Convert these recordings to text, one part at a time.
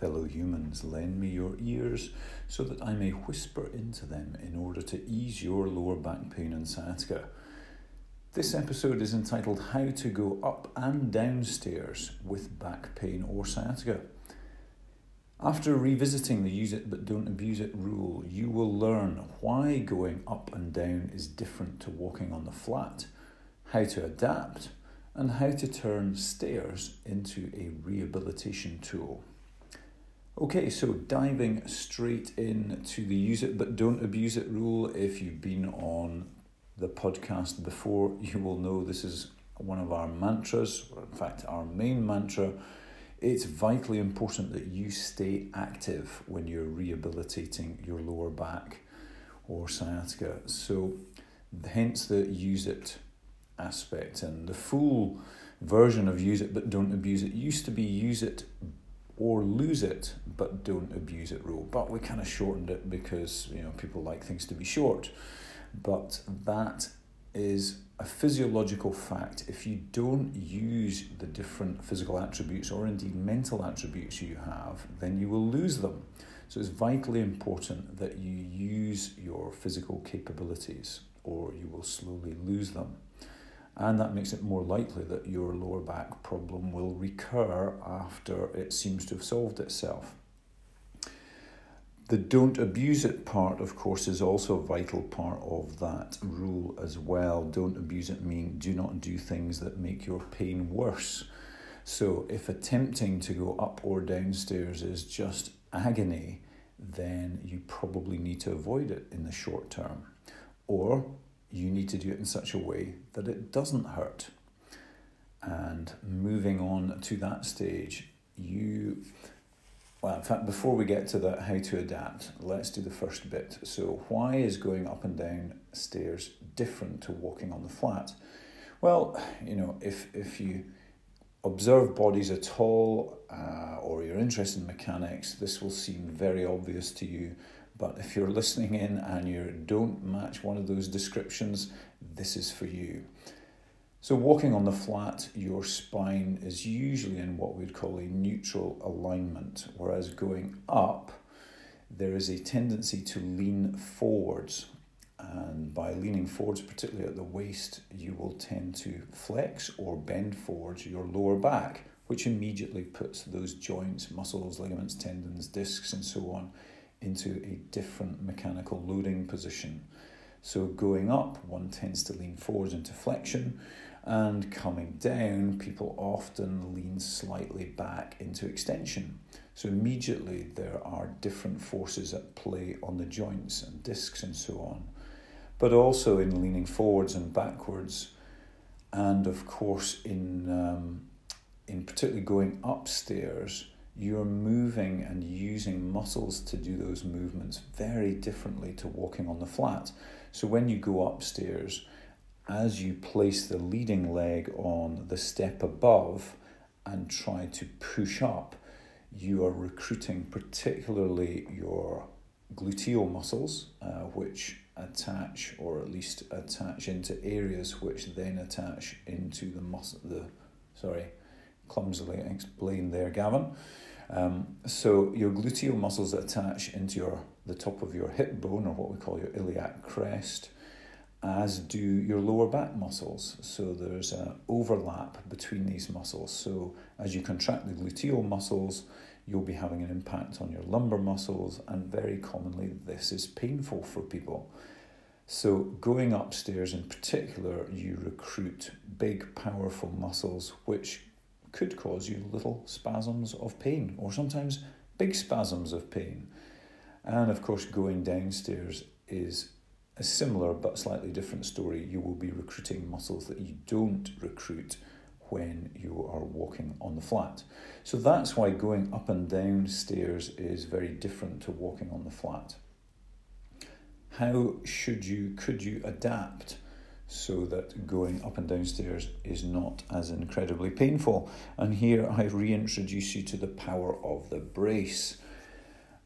fellow humans, lend me your ears so that I may whisper into them in order to ease your lower back pain and sciatica. This episode is entitled How to Go Up and Downstairs with Back Pain or Sciatica. After revisiting the use it but don't abuse it rule, you will learn why going up and down is different to walking on the flat, how to adapt, and how to turn stairs into a rehabilitation tool. Okay, so diving straight in to the use it but don't abuse it rule. If you've been on the podcast before, you will know this is one of our mantras, or in fact our main mantra. It's vitally important that you stay active when you're rehabilitating your lower back or sciatica. So hence the use it aspect, and the full version of use it but don't abuse it used to be use it or lose it, but don't abuse it rule. But we kind of shortened it because, you know, people like things to be short. But that is a physiological fact. If you don't use the different physical attributes or indeed mental attributes you have, then you will lose them. So it's vitally important that you use your physical capabilities or you will slowly lose them. And that makes it more likely that your lower back problem will recur after it seems to have solved itself. The don't abuse it part, of course, is also a vital part of that rule as well. Don't abuse it means do not do things that make your pain worse. So if attempting to go up or downstairs is just agony, then you probably need to avoid it in the short term. Or you need to do it in such a way that it doesn't hurt. And moving on to that stage, before we get to that, how to adapt, let's do the first bit. So why is going up and down stairs different to walking on the flat? Well, you know, if you observe bodies at all, or you're interested in mechanics, this will seem very obvious to you. But if you're listening in and you don't match one of those descriptions, this is for you. So walking on the flat, your spine is usually in what we'd call a neutral alignment, whereas going up, there is a tendency to lean forwards. And by leaning forwards, particularly at the waist, you will tend to flex or bend forwards your lower back, which immediately puts those joints, muscles, ligaments, tendons, discs, and so on, into a different mechanical loading position. So going up, one tends to lean forwards into flexion, and coming down, people often lean slightly back into extension. So immediately there are different forces at play on the joints and discs and so on. But also in leaning forwards and backwards, and of course in particularly going upstairs, you're moving and using muscles to do those movements very differently to walking on the flat. So when you go upstairs, as you place the leading leg on the step above and try to push up, you are recruiting particularly your gluteal muscles, which attach, or at least attach into areas which then attach into the muscle. Clumsily explained there, Gavin. So your gluteal muscles attach into the top of your hip bone, or what we call your iliac crest, as do your lower back muscles. So there's an overlap between these muscles. So as you contract the gluteal muscles, you'll be having an impact on your lumbar muscles, and very commonly this is painful for people. So going upstairs in particular, you recruit big, powerful muscles, which could cause you little spasms of pain, or sometimes big spasms of pain. And of course, going downstairs is a similar but slightly different story. You will be recruiting muscles that you don't recruit when you are walking on the flat. So that's why going up and down stairs is very different to walking on the flat. How could you adapt so that going up and down stairs is not as incredibly painful? And here I reintroduce you to the power of the brace.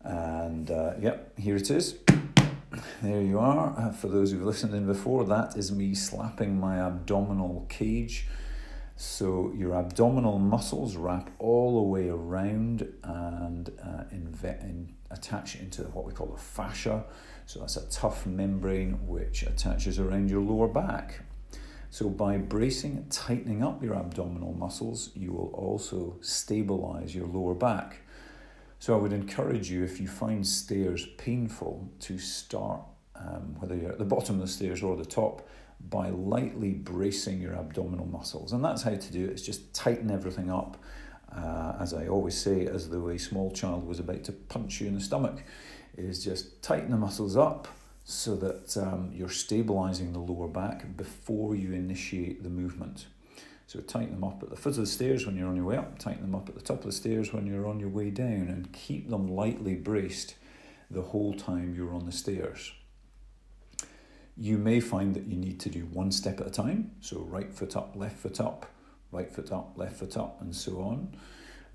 And yep, here it is. There you are. For those who've listened in before, that is me slapping my abdominal cage. So your abdominal muscles wrap all the way around and attach into what we call a fascia. So that's a tough membrane which attaches around your lower back. So by bracing and tightening up your abdominal muscles, you will also stabilize your lower back. So I would encourage you, if you find stairs painful, to start, whether you're at the bottom of the stairs or the top, by lightly bracing your abdominal muscles. And that's how to do it. It's just tighten everything up, as I always say, as though a small child was about to punch you in the stomach, is just tighten the muscles up so that you're stabilising the lower back before you initiate the movement. So tighten them up at the foot of the stairs when you're on your way up, tighten them up at the top of the stairs when you're on your way down, and keep them lightly braced the whole time you're on the stairs. You may find that you need to do one step at a time, so right foot up, left foot up, right foot up, left foot up, and so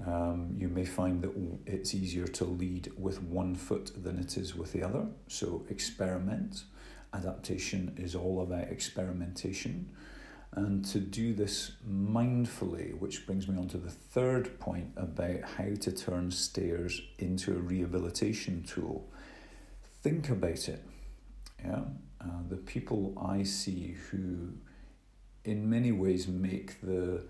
on. You may find that it's easier to lead with one foot than it is with the other, so experiment. Adaptation is all about experimentation. And to do this mindfully, which brings me on to the third point about how to turn stairs into a rehabilitation tool. Think about it. Yeah? The people I see who in many ways make the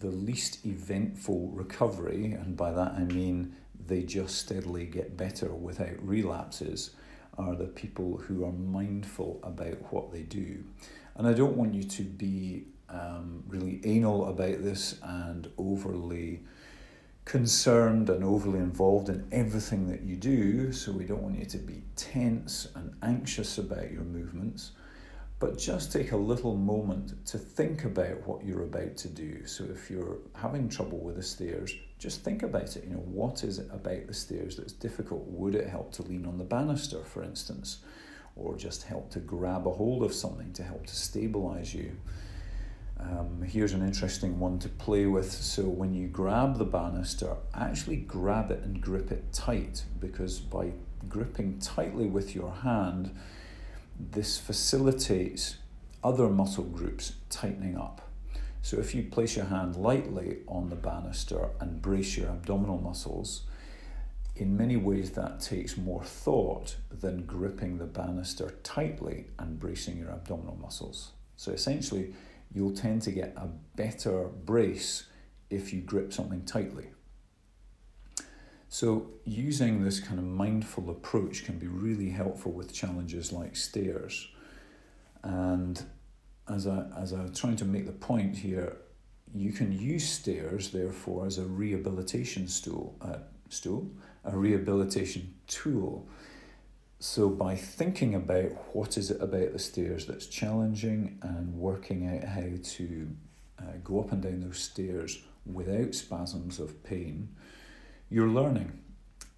least eventful recovery, and by that I mean they just steadily get better without relapses, are the people who are mindful about what they do. And I don't want you to be really anal about this and overly concerned and overly involved in everything that you do. So we don't want you to be tense and anxious about your movements. But just take a little moment to think about what you're about to do. So if you're having trouble with the stairs, just think about it. You know, what is it about the stairs that's difficult? Would it help to lean on the banister, for instance? Or just help to grab a hold of something to help to stabilize you. Here's an interesting one to play with. So when you grab the banister, actually grab it and grip it tight, because by gripping tightly with your hand, this facilitates other muscle groups tightening up. So if you place your hand lightly on the banister and brace your abdominal muscles, in many ways, that takes more thought than gripping the banister tightly and bracing your abdominal muscles. So essentially, you'll tend to get a better brace if you grip something tightly. So using this kind of mindful approach can be really helpful with challenges like stairs. And as I'm trying to make the point here, you can use stairs, therefore, as a rehabilitation a rehabilitation tool. So by thinking about what is it about the stairs that's challenging and working out how to go up and down those stairs without spasms of pain, you're learning.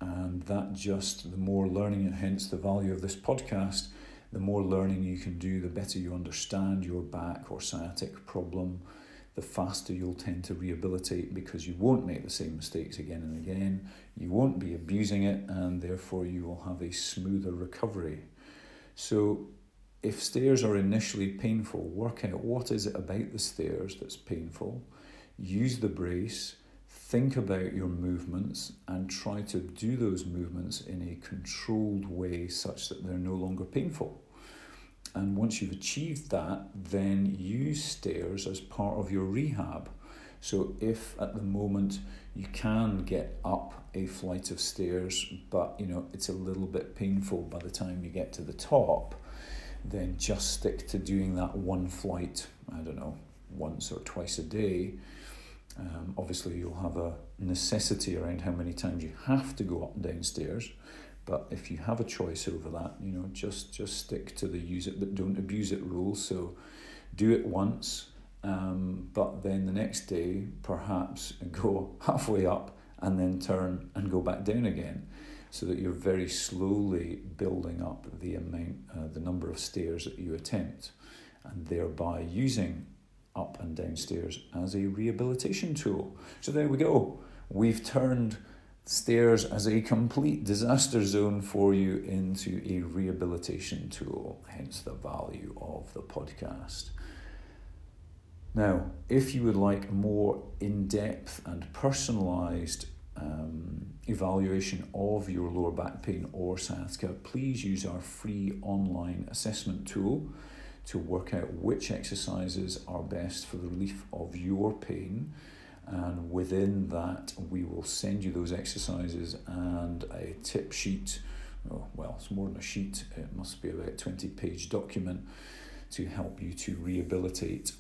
And that just, the more learning, and hence the value of this podcast, the more learning you can do, the better you understand your back or sciatic problem, the faster you'll tend to rehabilitate, because you won't make the same mistakes again and again, you won't be abusing it, and therefore you will have a smoother recovery. So if stairs are initially painful, work out what is it about the stairs that's painful, use the brace, think about your movements, and try to do those movements in a controlled way such that they're no longer painful. And once you've achieved that, then use stairs as part of your rehab. So if at the moment you can get up a flight of stairs, but you know it's a little bit painful by the time you get to the top, then just stick to doing that one flight, I don't know, once or twice a day. Obviously you'll have a necessity around how many times you have to go up and down stairs. But if you have a choice over that, you know, just stick to the use it but don't abuse it rule. So do it once But then the next day perhaps go halfway up and then turn and go back down again, so that you're very slowly building up the amount, the number of stairs that you attempt, and thereby using up and down stairs as a rehabilitation tool. So there we go. We've turned stairs as a complete disaster zone for you into a rehabilitation tool, hence the value of the podcast. Now, if you would like more in-depth and personalised evaluation of your lower back pain or sciatica, please use our free online assessment tool to work out which exercises are best for the relief of your pain. And within that, we will send you those exercises and a tip sheet. Oh, well, it's more than a sheet. It must be about a 20-page document to help you to rehabilitate.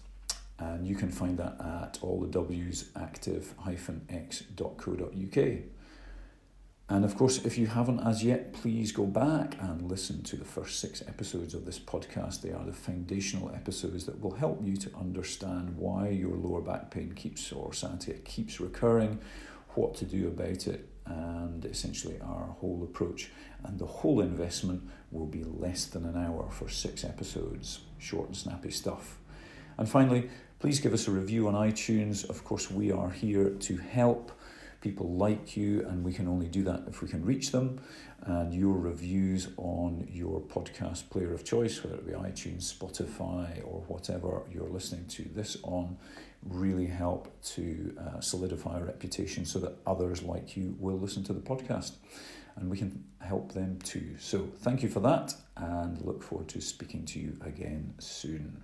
And you can find that at active-x.co.uk. And of course, if you haven't as yet, please go back and listen to the first 6 episodes of this podcast. They are the foundational episodes that will help you to understand why your lower back pain keeps, or sciatica keeps, recurring, what to do about it, and essentially our whole approach. And the whole investment will be less than an hour for 6 episodes. Short and snappy stuff. And finally, please give us a review on iTunes. Of course, we are here to help people like you, and we can only do that if we can reach them. And your reviews on your podcast player of choice, whether it be iTunes, Spotify, or whatever you're listening to this on, really help to solidify our reputation so that others like you will listen to the podcast and we can help them too. So thank you for that, and look forward to speaking to you again soon.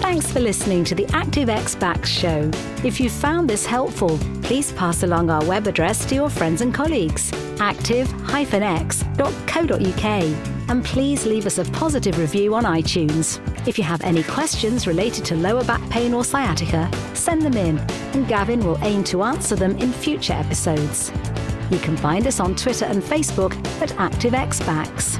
Thanks for listening to the ActiveX Backs show. If you found this helpful, please pass along our web address to your friends and colleagues, active-x.co.uk, and please leave us a positive review on iTunes. If you have any questions related to lower back pain or sciatica, send them in, and Gavin will aim to answer them in future episodes. You can find us on Twitter and Facebook at ActiveX Backs.